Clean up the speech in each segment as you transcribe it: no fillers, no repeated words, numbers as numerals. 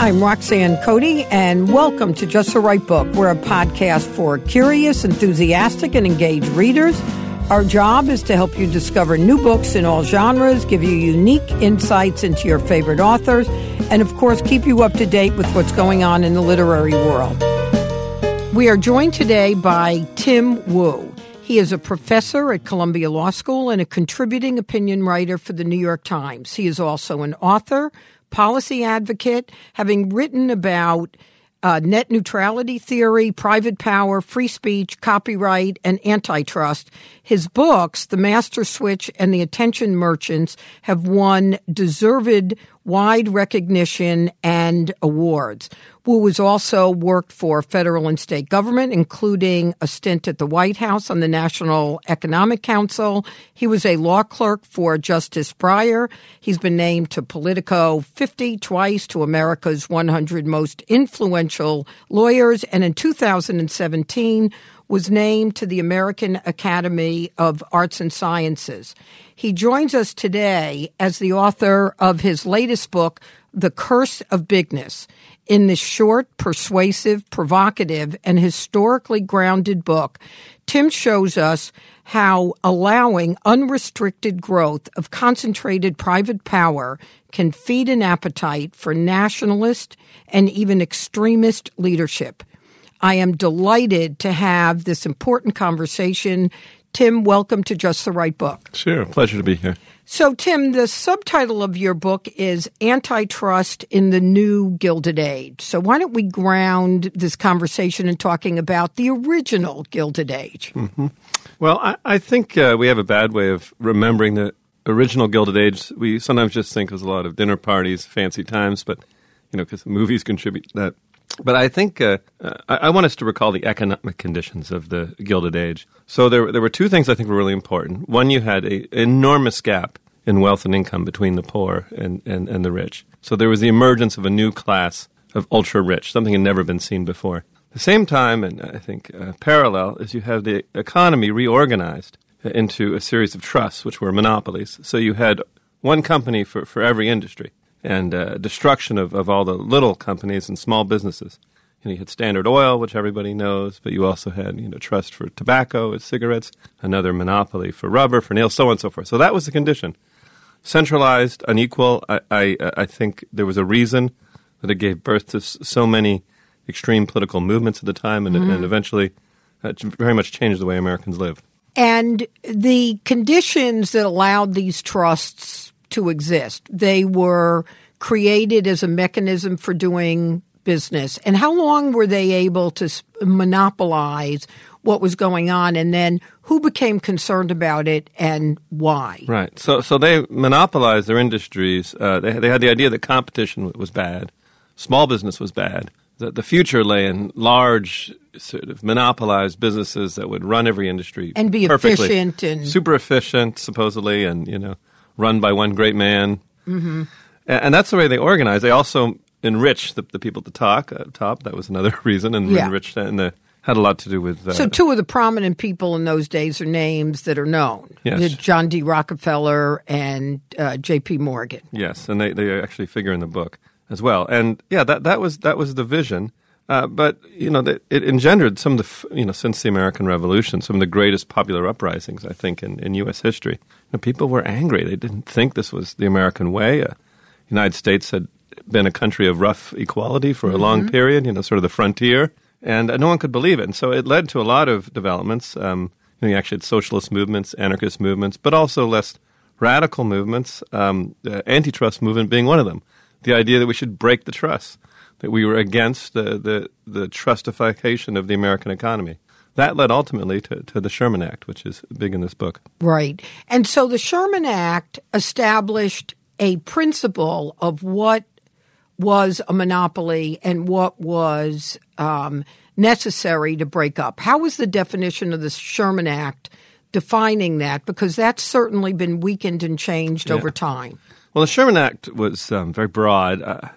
I'm Roxanne Cody, and welcome to Just the Right Book. We're a podcast for curious, enthusiastic, and engaged readers. Our job is to help you discover new books in all genres, give you unique insights into your favorite authors, and of course, keep you up to date with what's going on in the literary world. We are joined today by Tim Wu. He is a professor at Columbia Law School and a contributing opinion writer for the New York Times. He is also an author, policy advocate, having written about net neutrality theory, private power, free speech, copyright, and antitrust. His books, The Master Switch and The Attention Merchants, have won deserved wide recognition and awards. Wu has also worked for federal and state government, including a stint at the White House on the National Economic Council. He was a law clerk for Justice Breyer. He's been named to Politico 50 twice, to America's 100 most influential lawyers, and in 2017 was named to the American Academy of Arts and Sciences. He joins us today as the author of his latest book, The Curse of Bigness. In this short, persuasive, provocative, and historically grounded book, Tim shows us how allowing unrestricted growth of concentrated private power can feed an appetite for nationalist and even extremist leadership. I am delighted to have this important conversation. Tim, welcome to Just the Right Book. Sure. Pleasure to be here. So, Tim, the subtitle of your book is Antitrust in the New Gilded Age. So why don't we ground this conversation in talking about the original Gilded Age? Mm-hmm. Well, I think we have a bad way of remembering the original Gilded Age. We sometimes just think there's a lot of dinner parties, fancy times, but, you know, because movies contribute to that. But I think I want us to recall the economic conditions of the Gilded Age. So there were two things I think were really important. One, you had an enormous gap in wealth and income between the poor and the rich. So there was the emergence of a new class of ultra-rich, something that had never been seen before. At the same time, and I think parallel, is you have the economy reorganized into a series of trusts, which were monopolies. So you had one company for every industry, and destruction of all the little companies and small businesses. You know, you had Standard Oil, which everybody knows, but you also had, you know, trust for tobacco, cigarettes, another monopoly for rubber, for nails, so on and so forth. So that was the condition. Centralized, unequal. I think there was a reason that it gave birth to so many extreme political movements at the time, and, and eventually very much changed the way Americans lived. And the conditions that allowed these trusts to exist. They were created as a mechanism for doing business. And how long were they able to monopolize what was going on? And then who became concerned about it and why? Right. So they monopolized their industries. They had the idea that competition was bad. Small business was bad. That the future lay in large sort of monopolized businesses that would run every industry and be perfectly efficient and super efficient, supposedly, and, you know, run by one great man. Mm-hmm. And that's the way they organize. They also enrich the people at the top. That was another reason. And enriched, and had a lot to do with so two of the prominent people in those days are names that are known. Yes. John D. Rockefeller and J.P. Morgan. Yes, and they actually figure in the book as well. And, yeah, that was the vision. But, you know, it engendered some of the, you know, since the American Revolution, some of the greatest popular uprisings, I think, in U.S. history. You know, people were angry. They didn't think this was the American way. The United States had been a country of rough equality for a long period, you know, sort of the frontier, and no one could believe it. And so it led to a lot of developments. You know, you actually had socialist movements, anarchist movements, but also less radical movements, the antitrust movement being one of them, the idea that we should break the trust, that we were against the trustification of the American economy. That led ultimately to the Sherman Act, which is big in this book. Right. And so the Sherman Act established a principle of what was a monopoly and what was necessary to break up. How was the definition of the Sherman Act defining that? Because that's certainly been weakened and changed over time. Well, the Sherman Act was very broad.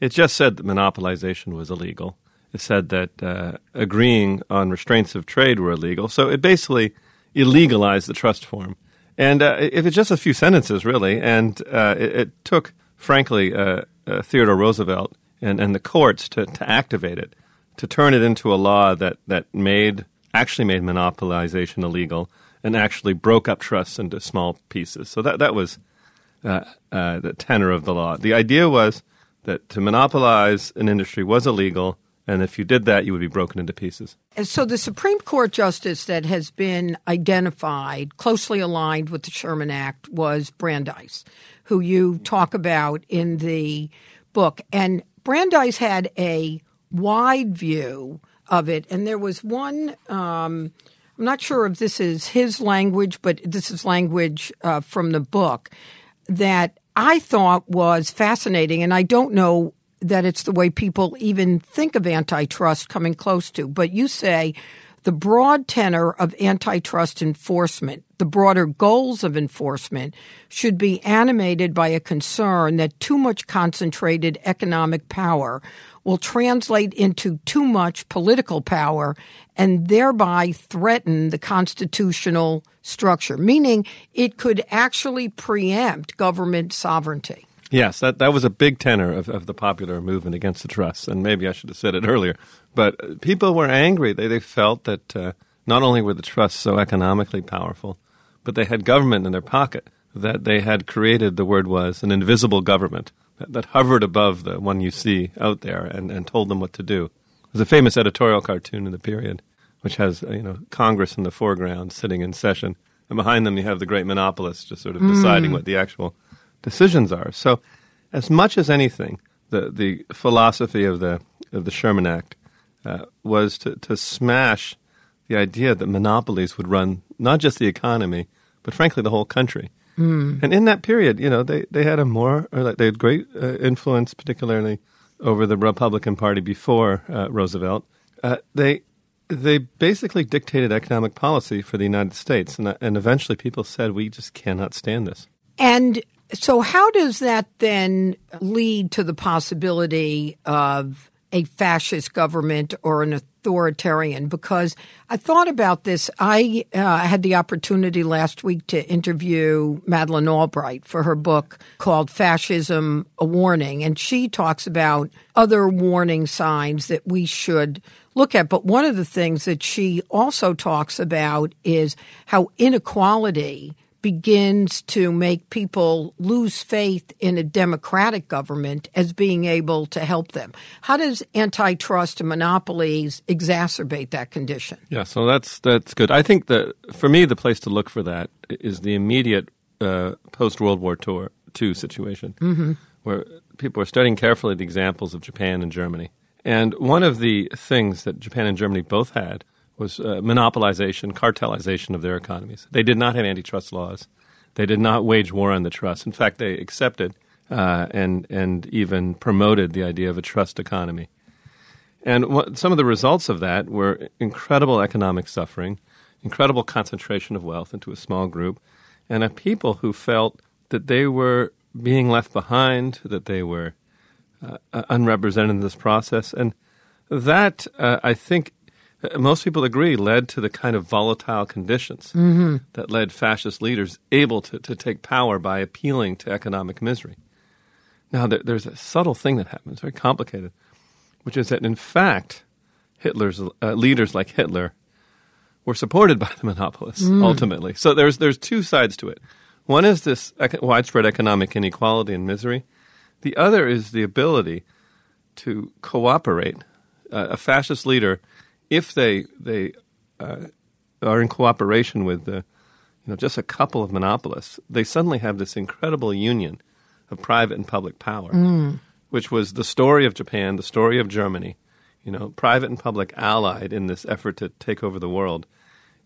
It just said that monopolization was illegal. It said that agreeing on restraints of trade were illegal. So it basically illegalized the trust form. And it was just a few sentences, really. And it took, frankly, Theodore Roosevelt and the courts to activate it, to turn it into a law that actually made monopolization illegal and actually broke up trusts into small pieces. So that was the tenor of the law. The idea was that to monopolize an industry was illegal, and if you did that, you would be broken into pieces. And so the Supreme Court justice that has been identified, closely aligned with the Sherman Act, was Brandeis, who you talk about in the book. And Brandeis had a wide view of it. And there was one, I'm not sure if this is his language, but this is language from the book that I thought was fascinating. And I don't know that it's the way people even think of antitrust coming close to. But you say the broad tenor of antitrust enforcement, the broader goals of enforcement, should be animated by a concern that too much concentrated economic power will translate into too much political power and thereby threaten the constitutional structure, meaning it could actually preempt government sovereignty. Yes, that was a big tenor of the popular movement against the trusts, and maybe I should have said it earlier. But people were angry. They felt that not only were the trusts so economically powerful, but they had government in their pocket, that they had created, the word was, an invisible government that hovered above the one you see out there and told them what to do. There's a famous editorial cartoon in the period, which has Congress in the foreground sitting in session, and behind them you have the great monopolists just sort of deciding what the actual decisions are. So as much as anything, the philosophy of the Sherman Act was to smash the idea that monopolies would run not just the economy, but frankly the whole country. Mm. And in that period, they had they had great influence, particularly over the Republican Party before Roosevelt. They basically dictated economic policy for the United States, and eventually people said, we just cannot stand this. And so how does that then lead to the possibility of a fascist government or an authoritarian? Because I thought about this. I had the opportunity last week to interview Madeline Albright for her book called Fascism, A Warning. And she talks about other warning signs that we should look at. But one of the things that she also talks about is how inequality begins to make people lose faith in a democratic government as being able to help them. How does antitrust and monopolies exacerbate that condition? Yeah, so that's good. I think that, for me, the place to look for that is the immediate post-World War II situation, where people are studying carefully the examples of Japan and Germany. And one of the things that Japan and Germany both had was monopolization, cartelization of their economies. They did not have antitrust laws. They did not wage war on the trusts. In fact, they accepted and even promoted the idea of a trust economy. And some of the results of that were incredible economic suffering, incredible concentration of wealth into a small group, and a people who felt that they were being left behind, that they were unrepresented in this process. And that, I think, most people agree, led to the kind of volatile conditions that led fascist leaders able to take power by appealing to economic misery. Now, there's a subtle thing that happens, very complicated, which is that, in fact, Hitler's leaders like Hitler were supported by the monopolists, ultimately. So there's two sides to it. One is this widespread economic inequality and misery. The other is the ability to cooperate. A fascist leader, if they are in cooperation with just a couple of monopolists, they suddenly have this incredible union of private and public power, which was the story of Japan, the story of Germany, private and public allied in this effort to take over the world.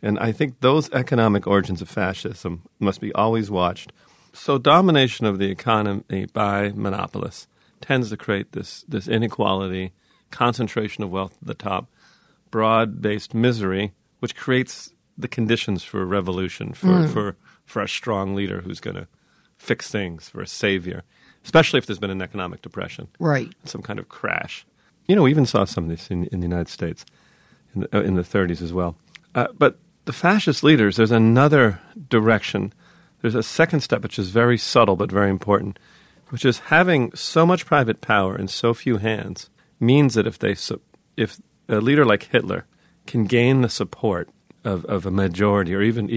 And I think those economic origins of fascism must be always watched. So domination of the economy by monopolists tends to create this inequality, concentration of wealth at the top, broad-based misery, which creates the conditions for a revolution, for a strong leader who's going to fix things, for a savior, especially if there's been an economic depression, right? Some kind of crash. We even saw some of this in the United States in the 30s as well. But the fascist leaders, there's another direction. There's a second step, which is very subtle but very important, which is having so much private power in so few hands means that if a leader like Hitler can gain the support of a majority or even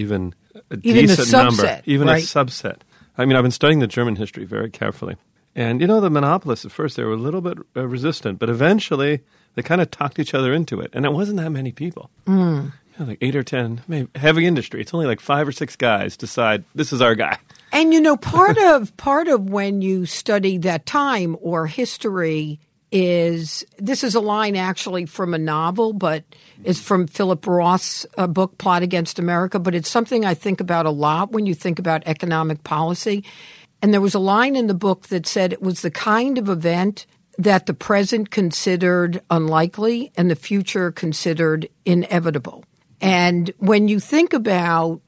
a decent number, even a subset. I mean, I've been studying the German history very carefully. And, you know, the monopolists at first, they were a little bit resistant, but eventually they kind of talked each other into it. And it wasn't that many people. Mm. You know, like 8 or 10, maybe heavy industry. It's only like 5 or 6 guys decide, this is our guy. And, you know, part of when you study that time or history is, this is a line actually from a novel, but it's from Philip Roth's book, Plot Against America. But it's something I think about a lot when you think about economic policy. And there was a line in the book that said it was the kind of event that the present considered unlikely and the future considered inevitable. And when you think about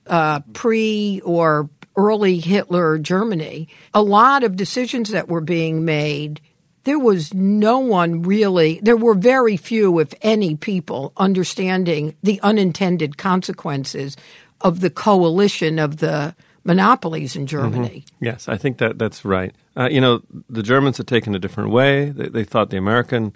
pre or early Hitler Germany, a lot of decisions that were being made, there was no one really – there were very few, if any, people understanding the unintended consequences of the coalition of the – monopolies in Germany. Mm-hmm. Yes, I think that's right. You know, the Germans had taken a different way. They thought America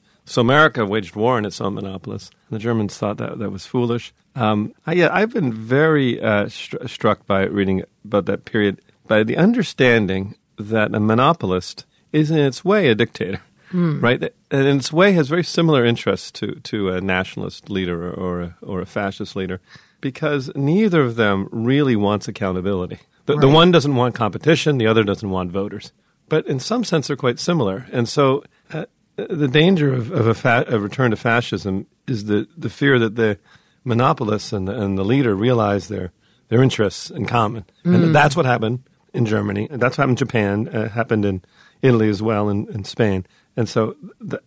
waged war on its own monopolists. The Germans thought that was foolish. I've been very struck by reading about that period, by the understanding that a monopolist is in its way a dictator, right? And in its way has very similar interests to a nationalist leader or a fascist leader, because neither of them really wants accountability. The one doesn't want competition, the other doesn't want voters. But in some sense, they're quite similar. And so the danger of a return to fascism is the fear that the monopolists and the leader realize their interests in common. Mm. And that's what happened in Germany. And that's what happened in Japan. Happened in Italy as well, and Spain. And so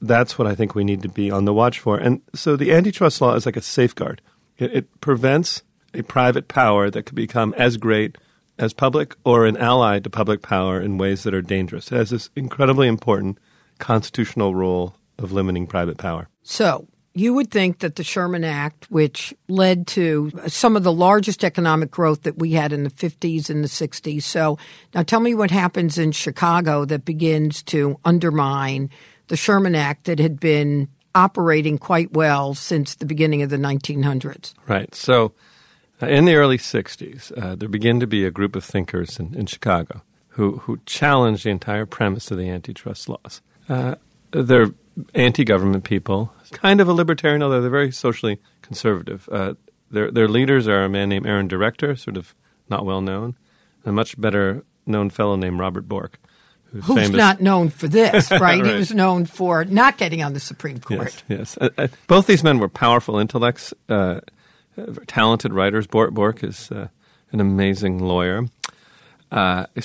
that's what I think we need to be on the watch for. And so the antitrust law is like a safeguard. It prevents a private power that could become as great as public or an ally to public power in ways that are dangerous. It has this incredibly important constitutional role of limiting private power. So you would think that the Sherman Act, which led to some of the largest economic growth that we had in the 50s and the 60s. So now tell me what happens in Chicago that begins to undermine the Sherman Act that had been operating quite well since the beginning of the 1900s. Right. So in the early 60s, there began to be a group of thinkers in Chicago who challenged the entire premise of the antitrust laws. They're anti-government people, kind of a libertarian, although they're very socially conservative. Their leaders are a man named Aaron Director, sort of not well known, and a much better known fellow named Robert Bork. Who's not known for this, right? Right? He was known for not getting on the Supreme Court. Yes, yes. Both these men were powerful intellects, talented writers. Bork is an amazing lawyer. You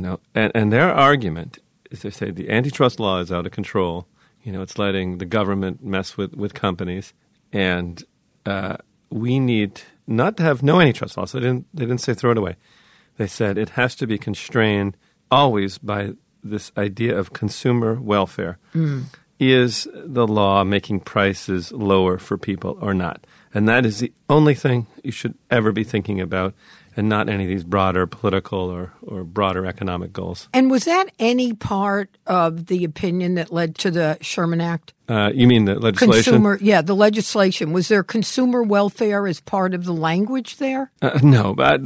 know, and their argument is they say the antitrust law is out of control. You know, it's letting the government mess with companies, and we need not to have no antitrust law. So they didn't say throw it away. They said it has to be constrained always by this idea of consumer welfare. Mm. Is the law making prices lower for people or not? And that is the only thing you should ever be thinking about, and not any of these broader political or broader economic goals. And was that any part of the opinion that led to the Sherman Act? You mean the legislation? The legislation. Was there consumer welfare as part of the language there? No, but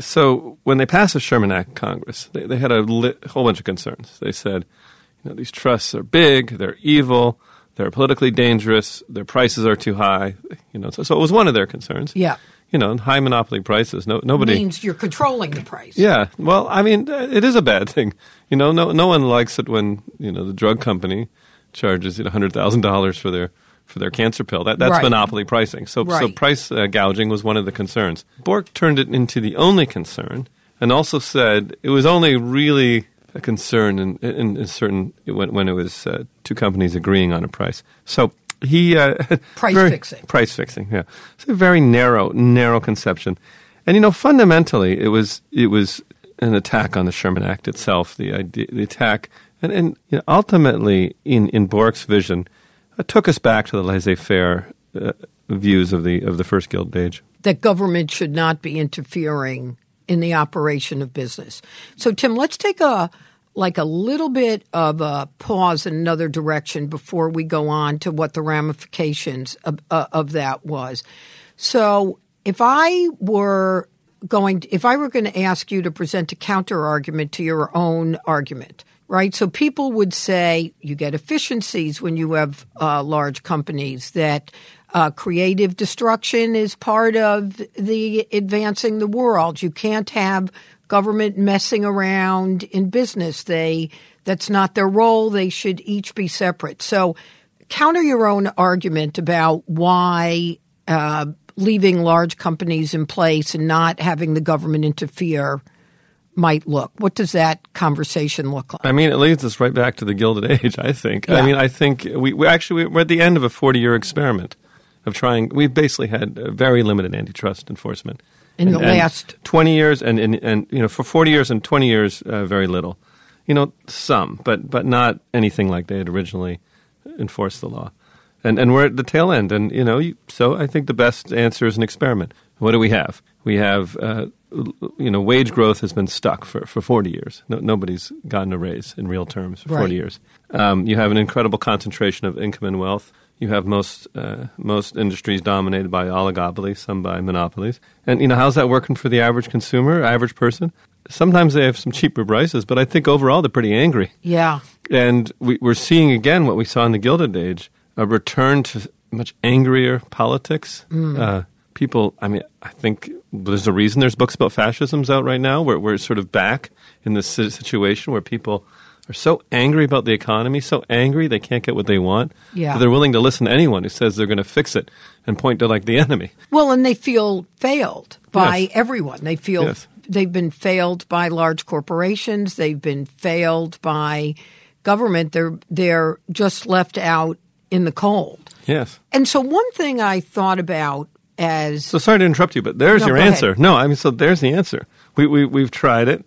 so when they passed the Sherman Act, Congress, they had a whole bunch of concerns. They said, you know, these trusts are big, they're evil, they're politically dangerous, their prices are too high. You know, so it was one of their concerns. Yeah, you know, high monopoly prices. Nobody means you're controlling the price. Yeah, well, I mean, it is a bad thing. You know, no one likes it when you know the drug company charges $100,000 for their cancer pill. That's right. Monopoly pricing. So price gouging was one of the concerns. Bork turned it into the only concern, and also said it was only really a concern in certain when it was two companies agreeing on a price. So he price fixing. Yeah, it's a very narrow conception, and you know fundamentally it was an attack on the Sherman Act itself. The attack, and you know, ultimately in Bork's vision. It took us back to the laissez-faire views of the first Gilded Age. that government should not be interfering in the operation of business. So, Tim, let's take a little bit of a pause in another direction before we go on to what the ramifications of that was. So if I were going to ask you to present a counter argument to your own argument, right? So people would say you get efficiencies when you have large companies, that creative destruction is part of the advancing the world. You can't have government messing around in business. That's not their role. They should each be separate. So counter your own argument about why leaving large companies in place and not having the government interfere might look. What does that conversation look like? I mean, it leads us right back to the Gilded Age, I think. Yeah. I mean, I think we're at the end of a 40-year experiment of trying. We've basically had very limited antitrust enforcement. In the last 20 years, and for 40 years and 20 years, very little. You know, some, but not anything like they had originally enforced the law. And we're at the tail end. And, you know, so I think the best answer is an experiment. What do we have? We have, wage growth has been stuck for 40 years. Nobody's gotten a raise in real terms for 40 years. You have an incredible concentration of income and wealth. You have most industries dominated by oligopolies, some by monopolies. And, you know, how's that working for the average consumer, average person? Sometimes they have some cheaper prices, but I think overall they're pretty angry. Yeah. And we're seeing again what we saw in the Gilded Age, a return to much angrier politics. People, I mean, I think there's a reason there's books about fascisms out right now, where we're sort of back in this situation where people are so angry about the economy, so angry they can't get what they want. Yeah. They're willing to listen to anyone who says they're going to fix it and point to, like, the enemy. Well, and they feel failed by everyone. They feel they've been failed by large corporations. They've been failed by government. They're just left out in the cold. Yes. And so one thing I thought about as – so sorry to interrupt you, but there's your answer. Ahead. No, I mean, so there's the answer. We've tried it.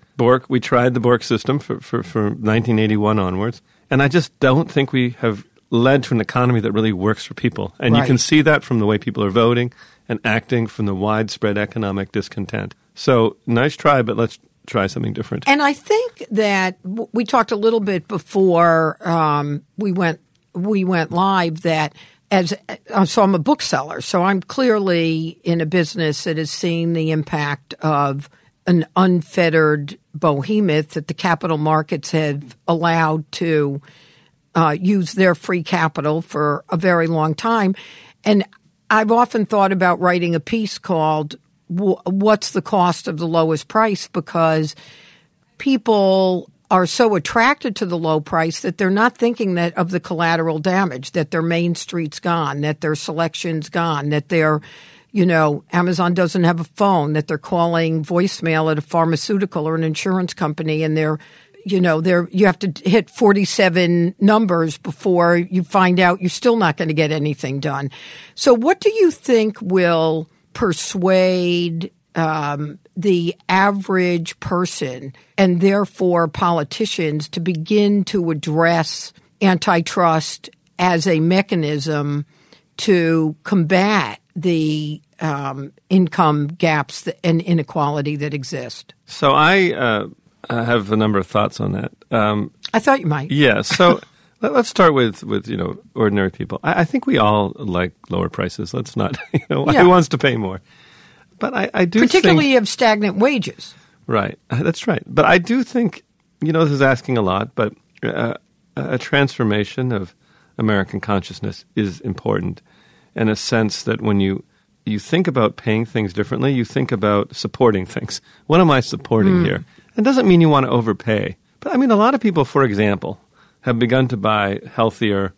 We tried the Bork system for 1981 onwards, and I just don't think we have led to an economy that really works for people. And you can see that from the way people are voting and acting, from the widespread economic discontent. So nice try, but let's try something different. And I think that we talked a little bit before we went live that so I'm a bookseller, so I'm clearly in a business that has seen the impact of an unfettered behemoth that the capital markets have allowed to use their free capital for a very long time. And I've often thought about writing a piece called What's the Cost of the Lowest Price? Because people are so attracted to the low price that they're not thinking that of the collateral damage, that their main street's gone, that their selection's gone, that their Amazon doesn't have a phone, that they're calling voicemail at a pharmaceutical or an insurance company, and you have to hit 47 numbers before you find out you're still not going to get anything done. So what do you think will persuade the average person and therefore politicians to begin to address antitrust as a mechanism to combat the income gaps and inequality that exist? So I have a number of thoughts on that. I thought you might. Yeah. So let's start with ordinary people. I think we all like lower prices. Let's not who wants to pay more? But I do particularly think, of stagnant wages. Right. That's right. But I do think this is asking a lot, but a transformation of American consciousness is important. And a sense that when you think about paying things differently, you think about supporting things. What am I supporting here? It doesn't mean you want to overpay. But I mean, a lot of people, for example, have begun to buy healthier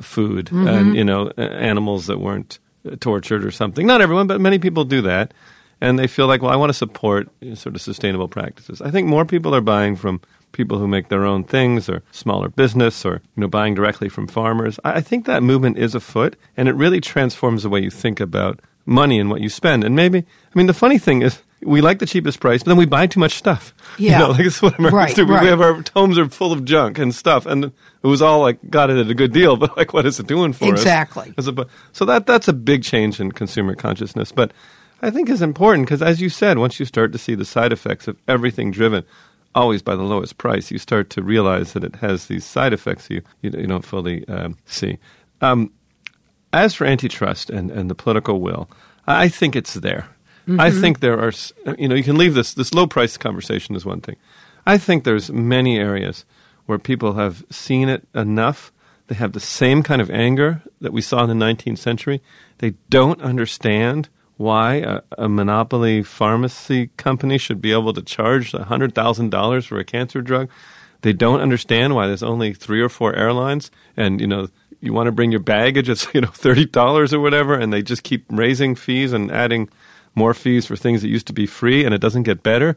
food and animals that weren't tortured or something. Not everyone, but many people do that. And they feel like, well, I want to support sort of sustainable practices. I think more people are buying from people who make their own things, or smaller business, or buying directly from farmers. I think that movement is afoot, and it really transforms the way you think about money and what you spend. And maybe, I mean, the funny thing is, we like the cheapest price, but then we buy too much stuff. Yeah. That's what Americans do. We have our homes are full of junk and stuff, and it was all got it at a good deal, but what is it doing for us? Exactly. So that's a big change in consumer consciousness. But I think is important because, as you said, once you start to see the side effects of everything driven always by the lowest price, you start to realize that it has these side effects you don't fully see. As for antitrust and the political will, I think it's there. Mm-hmm. I think there are, you can leave this low price conversation is one thing. I think there's many areas where people have seen it enough. They have the same kind of anger that we saw in the 19th century. They don't understand why a monopoly pharmacy company should be able to charge $100,000 for a cancer drug. They don't understand why there's only 3 or 4 airlines and, you want to bring your baggage, it's, $30 or whatever, and they just keep raising fees and adding more fees for things that used to be free, and it doesn't get better.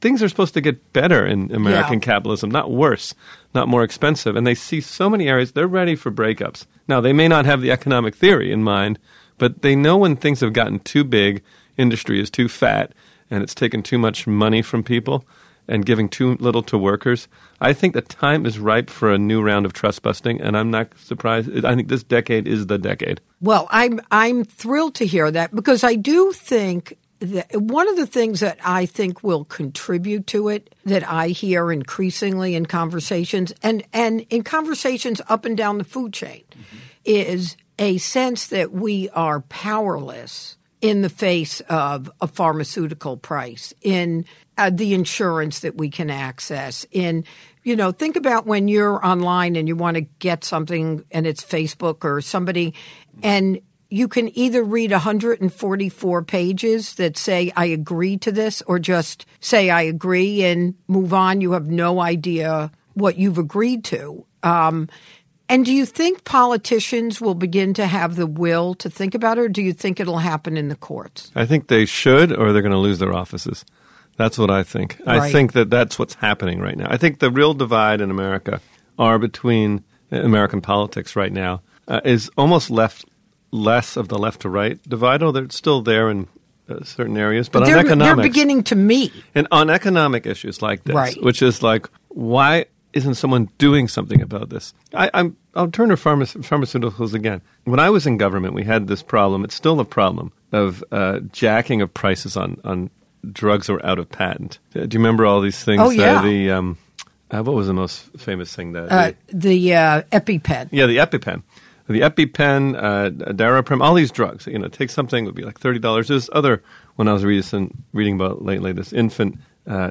Things are supposed to get better in American capitalism, not worse, not more expensive. And they see so many areas, they're ready for breakups. Now, they may not have the economic theory in mind, but they know when things have gotten too big, industry is too fat, and it's taken too much money from people and giving too little to workers. I think the time is ripe for a new round of trust busting, and I'm not surprised. I think this decade is the decade. Well, I'm thrilled to hear that, because I do think that one of the things that I think will contribute to it, that I hear increasingly in conversations and in conversations up and down the food chain, mm-hmm. is a sense that we are powerless in the face of a pharmaceutical price, in the insurance that we can access, in, think about when you're online and you want to get something and it's Facebook or somebody, and you can either read 144 pages that say, I agree to this, or just say, I agree and move on. You have no idea what you've agreed to. And do you think politicians will begin to have the will to think about it, or do you think it'll happen in the courts? I think they should, or they're going to lose their offices. That's what I think. Right. I think that's what's happening right now. I think the real divide in America are between American politics right now is almost less of the left to right divide, although it's still there in certain areas. But on economics, they're beginning to meet. And on economic issues like this, right. which is like, why isn't someone doing something about this? I'll turn to pharmaceuticals again. When I was in government, we had this problem. It's still a problem of jacking of prices on drugs that were out of patent. Do you remember all these things? Oh, yeah. What was the most famous thing? The EpiPen. Yeah, the EpiPen. The EpiPen, Daraprim, all these drugs. Take something, it would be like $30. There's other, when I was reading about lately, this infant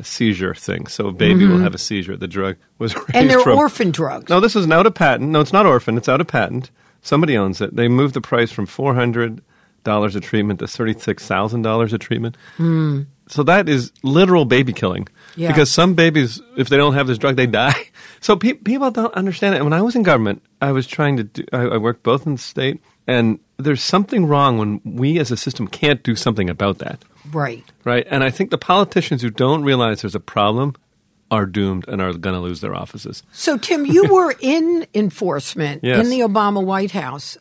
seizure thing. So a baby mm-hmm. will have a seizure. The drug was raised and they're orphan drugs. No, this is out of patent. No, it's not orphan. It's out of patent. Somebody owns it. They moved the price from $400 a treatment to $36,000 a treatment. Mm. So that is literal baby killing. Yeah. Because some babies, if they don't have this drug, they die. So people don't understand it. And when I was in government, I was trying to I worked both in the state, and there's something wrong when we as a system can't do something about that. Right. And I think the politicians who don't realize there's a problem are doomed and are going to lose their offices. So, Tim, you were in enforcement in the Obama White House.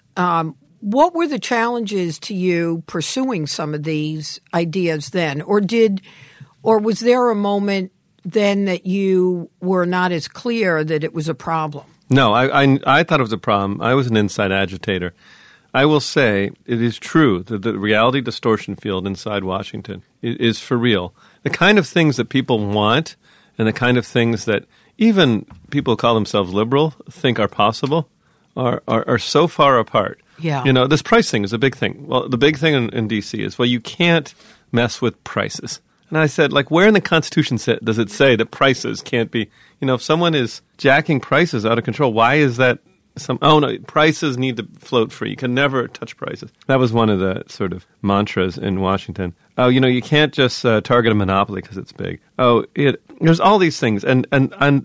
What were the challenges to you pursuing some of these ideas then? Or was there a moment then that you were not as clear that it was a problem? No, I thought it was a problem. I was an inside agitator. I will say it is true that the reality distortion field inside Washington is for real. The kind of things that people want and the kind of things that even people who call themselves liberal think are possible are so far apart. Yeah. This price thing is a big thing. Well, the big thing in D.C. is, well, you can't mess with prices. And I said, like, where in the Constitution does it say that prices can't be – if someone is jacking prices out of control, why is that – prices need to float free. You can never touch prices. That was one of the sort of mantras in Washington. Oh, you can't just target a monopoly because it's big. Oh, there's all these things. And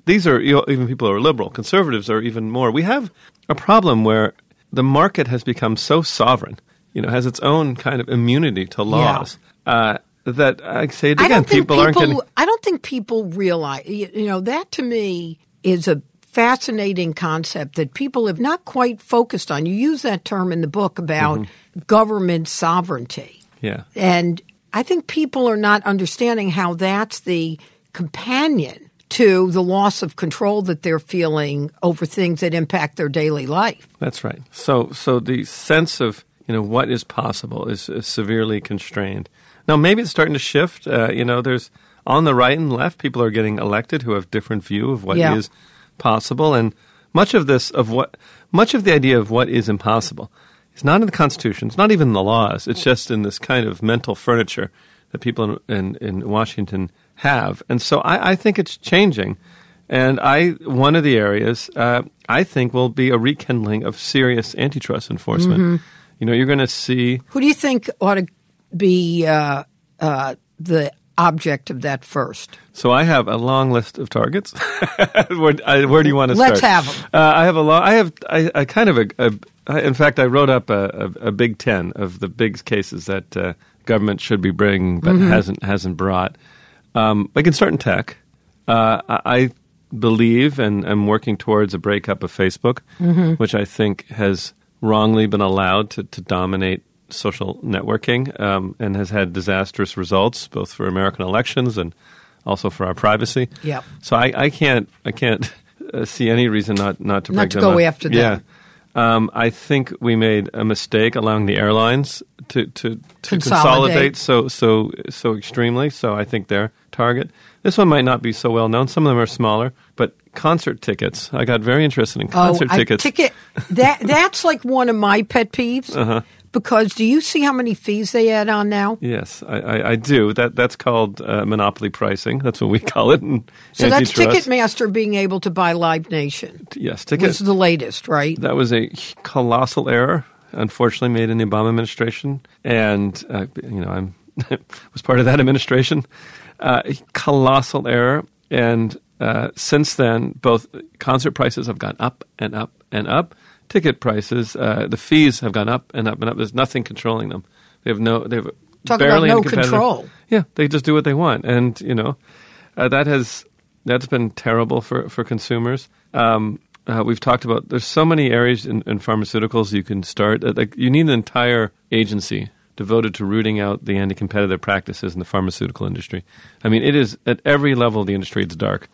these are even people who are liberal. Conservatives are even more. We have a problem where the market has become so sovereign, has its own kind of immunity to laws. Yeah. That I say it again, people aren't getting... I don't think people realize, that to me is a fascinating concept that people have not quite focused on. You use that term in the book about mm-hmm. government sovereignty. Yeah. And I think people are not understanding how that's the companion to the loss of control that they're feeling over things that impact their daily life. That's right. So the sense of what is possible is severely constrained. Now, maybe it's starting to shift. There's on the right and left, people are getting elected who have different view of what is possible. And much of the idea of what is impossible is not in the Constitution. It's not even in the laws. It's just in this kind of mental furniture that people in Washington have. And so I think it's changing. And one of the areas I think will be a rekindling of serious antitrust enforcement. Mm-hmm. You're going to see... Who do you think ought to be the object of that first? So I have a long list of targets. Where do you want to start? Let's have them. In fact, I wrote up a Big Ten of the big cases that government should be bringing but hasn't brought. I can start in tech. I believe and I'm working towards a breakup of Facebook, which I think has wrongly been allowed to dominate social networking and has had disastrous results both for American elections and also for our privacy. Yep. So I can't see any reason not to break them up. Not to go after them. Yeah. I think we made a mistake allowing the airlines to consolidate so extremely. So I think they're target. This one might not be so well known. Some of them are smaller, but concert tickets. I got very interested in concert tickets. That's like one of my pet peeves. Uh-huh. Because do you see how many fees they add on now? Yes, I do. That's called monopoly pricing. That's what we call it. So that's Ticketmaster being able to buy Live Nation. Yes, Ticketmaster was the latest, right? That was a colossal error, unfortunately made in the Obama administration, and I was part of that administration. Colossal error, and since then, both concert prices have gone up and up and up. Ticket prices, the fees have gone up and up and up. There's nothing controlling them. They have barely any control. Yeah, they just do what they want, and that's been terrible for consumers. We've talked about there's so many areas in pharmaceuticals you can start. You need an entire agency devoted to rooting out the anti-competitive practices in the pharmaceutical industry. I mean, it is at every level of the industry, it's dark.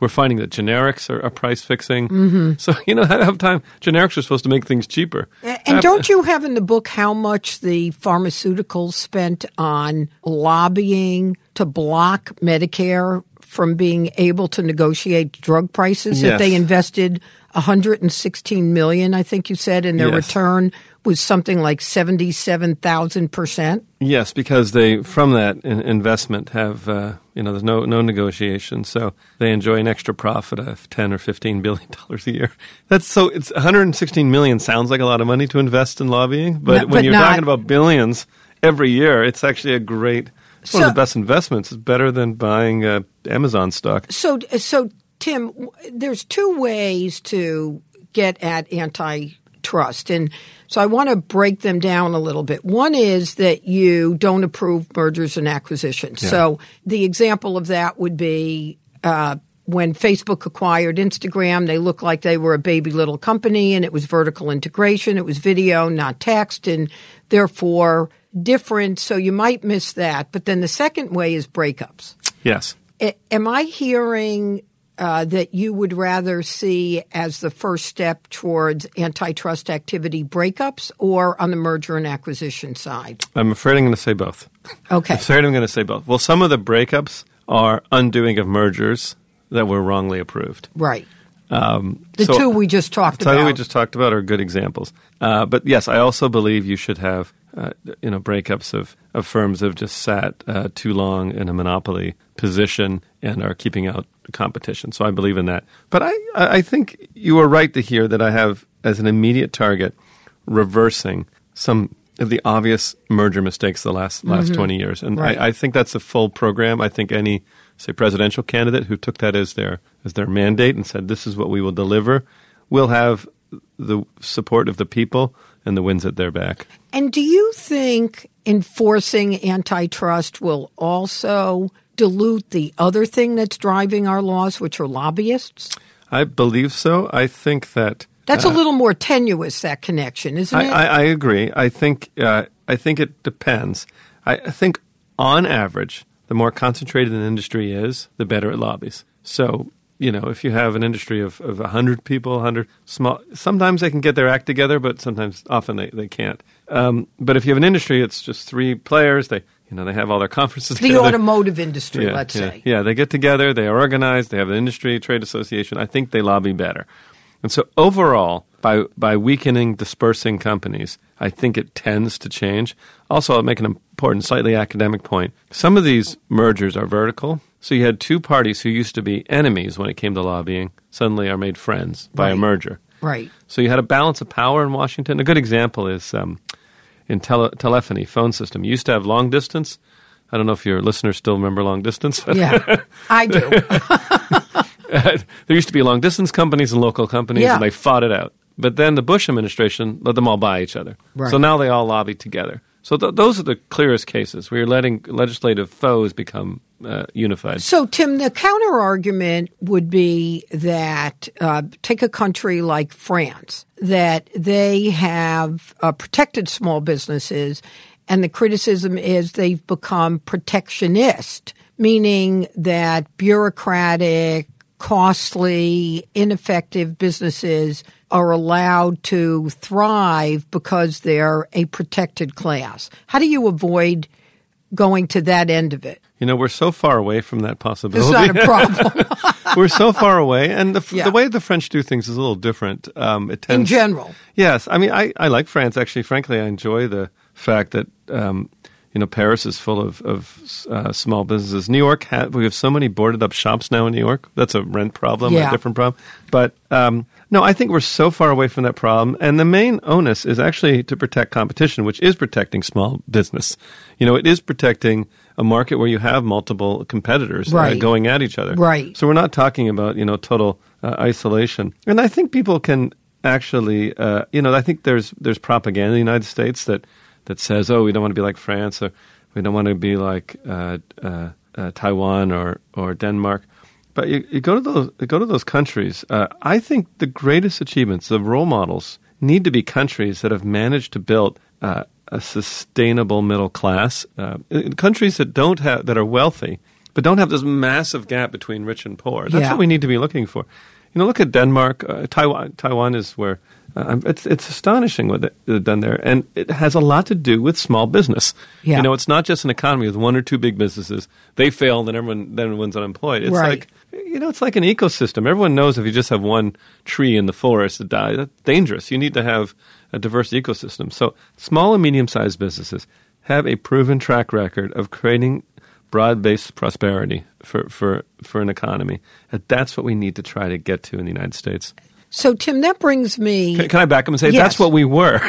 We're finding that generics are price fixing. Mm-hmm. So, I don't have time. Generics are supposed to make things cheaper. And don't you have in the book how much the pharmaceuticals spent on lobbying to block Medicare from being able to negotiate drug prices? Yes. If they invested $116 million, I think you said, and their return was something like 77,000%. Yes, because they from that investment have there's no negotiation, so they enjoy an extra profit of $10 or $15 billion a year. It's 116 million sounds like a lot of money to invest in lobbying, but talking about billions every year, it's actually one of the best investments. It's better than buying Amazon stock. So Tim, there's two ways to get at antitrust, and so I want to break them down a little bit. One is that you don't approve mergers and acquisitions. Yeah. So the example of that would be when Facebook acquired Instagram, they looked like they were a baby little company, and it was vertical integration. It was video, not text, and therefore different. So you might miss that. But then the second way is breakups. Yes. Am I hearing that you would rather see as the first step towards antitrust activity breakups or on the merger and acquisition side? I'm afraid I'm going to say both. Okay. Well, some of the breakups are undoing of mergers that were wrongly approved. Right. The two we just talked about are good examples. But yes, I also believe you should have breakups of firms that have just sat too long in a monopoly position and are keeping out competition. So I believe in that. But I think you are right to hear that I have as an immediate target reversing some of the obvious merger mistakes the last 20 years. And right. I think that's a full program. I think any, say, presidential candidate who took that as their mandate and said this is what we will deliver will have the support of the people and the winds at their back. And do you think enforcing antitrust will also dilute the other thing that's driving our laws, which are lobbyists? I believe so. I think that... That's a little more tenuous, that connection, isn't it? I agree. I think it depends. I think on average, the more concentrated an industry is, the better it lobbies. So you know, if you have an industry of 100 people, 100 small, sometimes they can get their act together, but often they can't. But if you have an industry, it's just three players. They have all their conferences together. The automotive industry, let's say. Yeah, they get together, they are organized, they have an industry trade association. I think they lobby better. And so overall, by weakening, dispersing companies, I think it tends to change. Also, I'll make an important, slightly academic point. Some of these mergers are vertical. So you had two parties who used to be enemies when it came to lobbying suddenly are made friends by a merger. Right. So you had a balance of power in Washington. A good example is in telephony, phone system. You used to have long distance. I don't know if your listeners still remember long distance. Yeah, I do. There used to be long distance companies and local companies, and they fought it out. But then the Bush administration let them all buy each other. Right. So now they all lobby together. So those are the clearest cases where you're letting legislative foes become unified. So, Tim, the counter-argument would be that take a country like France, that they have protected small businesses, and the criticism is they've become protectionist, meaning that bureaucratic, costly, ineffective businesses are allowed to thrive because they're a protected class. How do you avoid going to that end of it? You know, we're so far away from that possibility. It's not a problem. We're so far away. And the way the French do things is a little different. In general. Yes. I mean, I like France, actually. Frankly, I enjoy the fact that Paris is full of small businesses. New York, we have so many boarded up shops now in New York. That's a rent problem, a different problem. But no, I think we're so far away from that problem. And the main onus is actually to protect competition, which is protecting small business. You know, it is protecting a market where you have multiple competitors going at each other. Right. So we're not talking about, total isolation. And I think people can actually, I think there's propaganda in the United States that says, oh, we don't want to be like France, or we don't want to be like Taiwan or Denmark. But you go to those countries. I think the greatest achievements, the role models, need to be countries that have managed to build a sustainable middle class. Countries that are wealthy but don't have this massive gap between rich and poor. That's what we need to be looking for. Look at Denmark, Taiwan. Taiwan is where. It's astonishing what they've done there. And it has a lot to do with small business. Yeah. It's not just an economy with one or two big businesses. They fail, and then everyone's unemployed. It's it's like an ecosystem. Everyone knows if you just have one tree in the forest, it dies. That's dangerous. You need to have a diverse ecosystem. So small and medium-sized businesses have a proven track record of creating broad-based prosperity for an economy. And that's what we need to try to get to in the United States. So, Tim, that brings me... Can I back up and say that's what we were?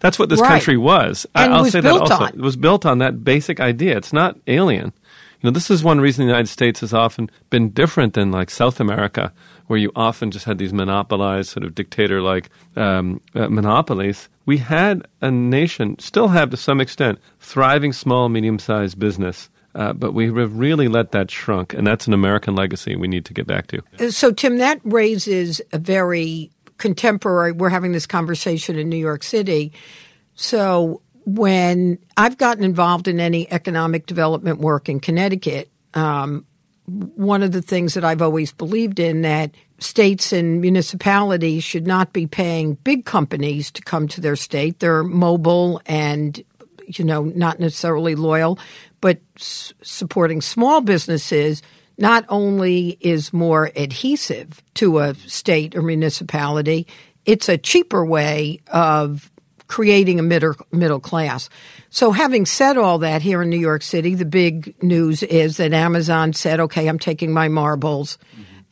That's what this country was. And I'll say that also. It was built on that basic idea. It's not alien. This is one reason the United States has often been different than like South America, where you often just had these monopolized sort of dictator-like monopolies. We had a nation, still have to some extent, thriving small, medium-sized business. But we have really let that shrunk, and that's an American legacy we need to get back to. So, Tim, that raises a very contemporary – we're having this conversation in New York City. So when I've gotten involved in any economic development work in Connecticut, one of the things that I've always believed in that states and municipalities should not be paying big companies to come to their state. They're mobile and – not necessarily loyal, but supporting small businesses not only is more adhesive to a state or municipality, it's a cheaper way of creating a middle class. So having said all that, here in New York City, the big news is that Amazon said, okay, I'm taking my marbles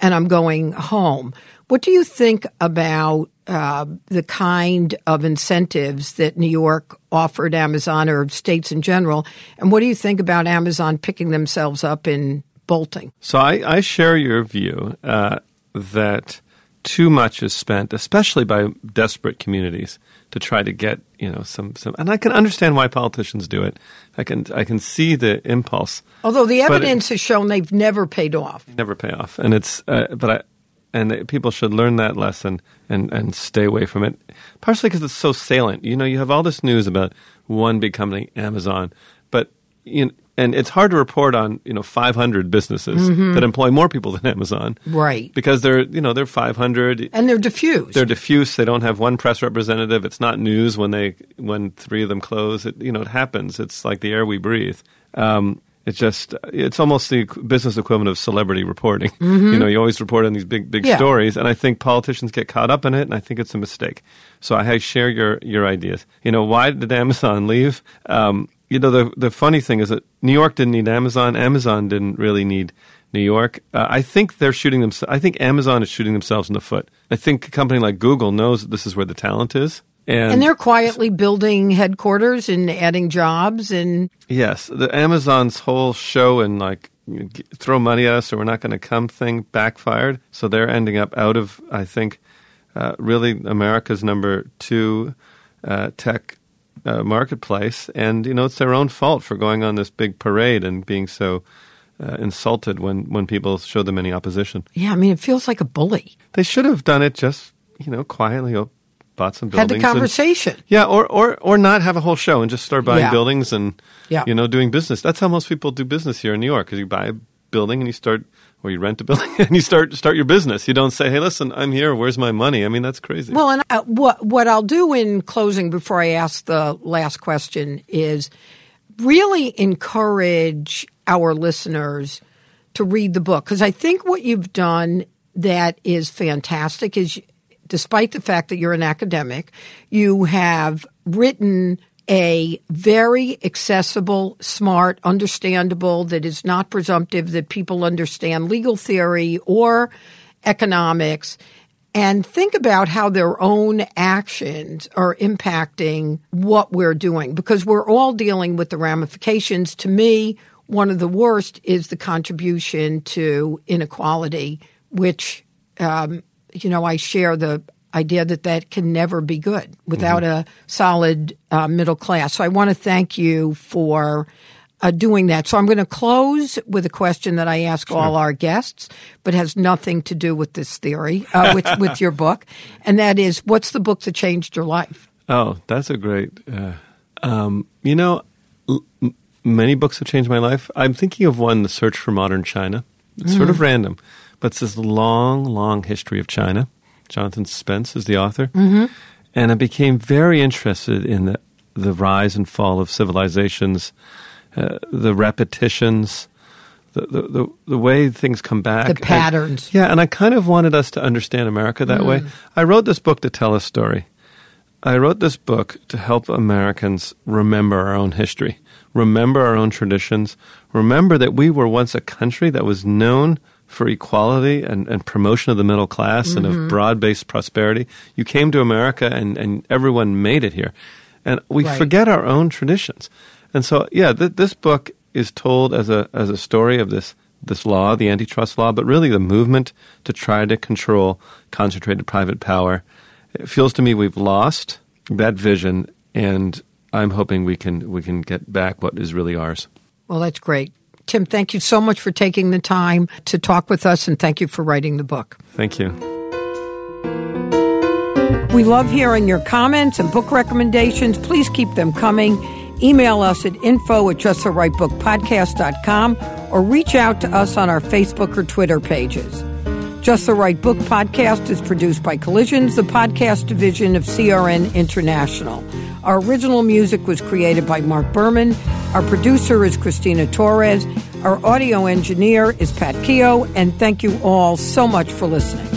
and I'm going home. What do you think about the kind of incentives that New York offered Amazon or states in general? And what do you think about Amazon picking themselves up and bolting? So I share your view that too much is spent, especially by desperate communities, to try to get some – and I can understand why politicians do it. I can see the impulse. Although the evidence has shown they've never paid off. Never pay off. And it's And people should learn that lesson and stay away from it, partially because it's so salient. You have all this news about one big company, Amazon, but And it's hard to report on, 500 businesses mm-hmm. that employ more people than Amazon. Right. Because they're 500. And they're diffuse. They're diffuse. They don't have one press representative. It's not news when three of them close. It happens. It's like the air we breathe. It's almost the business equivalent of celebrity reporting. Mm-hmm. You always report on these big stories. And I think politicians get caught up in it, and I think it's a mistake. So I share your ideas. Why did Amazon leave? The funny thing is that New York didn't need Amazon. Amazon didn't really need New York. I think Amazon is shooting themselves in the foot. I think a company like Google knows that this is where the talent is. And they're quietly building headquarters and adding jobs. And yes, the Amazon's whole show and throw money at us or we're not going to come thing backfired. So they're ending up out of, I think, really America's number two tech marketplace, and it's their own fault for going on this big parade and being so insulted when people show them any opposition. Yeah, it feels like a bully. They should have done it just quietly. Bought some buildings. Had the conversation. And, or not have a whole show and just start buying buildings and doing business. That's how most people do business here in New York. Is you buy a building and you start, or you rent a building and you start your business. You don't say, hey, listen, I'm here. Where's my money? That's crazy. Well, and what I'll do in closing before I ask the last question is really encourage our listeners to read the book. Because I think what you've done that is fantastic is, despite the fact that you're an academic, you have written a very accessible, smart, understandable, that is not presumptive, that people understand legal theory or economics, and think about how their own actions are impacting what we're doing, because we're all dealing with the ramifications. To me, one of the worst is the contribution to inequality, which I share the idea that can never be good without a solid middle class. So I want to thank you for doing that. So I'm going to close with a question that I ask all our guests, but has nothing to do with this theory, with your book. And that is, what's the book that changed your life? Oh, that's a great many books have changed my life. I'm thinking of one, The Search for Modern China. It's sort of random. But it's this long, long history of China. Jonathan Spence is the author. Mm-hmm. And I became very interested in the rise and fall of civilizations, the repetitions, the way things come back. The patterns. And I kind of wanted us to understand America that way. I wrote this book to tell a story. I wrote this book to help Americans remember our own history, remember our own traditions, remember that we were once a country that was known for equality and promotion of the middle class and of broad-based prosperity. You came to America and everyone made it here. And we forget our own traditions. And so, this book is told as a story of this law, the antitrust law, but really the movement to try to control concentrated private power. It feels to me we've lost that vision, and I'm hoping we can get back what is really ours. Well, that's great. Tim, thank you so much for taking the time to talk with us, and thank you for writing the book. Thank you. We love hearing your comments and book recommendations. Please keep them coming. Email us at info@justtherightbookpodcast.com or reach out to us on our Facebook or Twitter pages. Just the Right Book Podcast is produced by Collisions, the podcast division of CRN International. Our original music was created by Mark Berman. Our producer is Christina Torres. Our audio engineer is Pat Keogh. And thank you all so much for listening.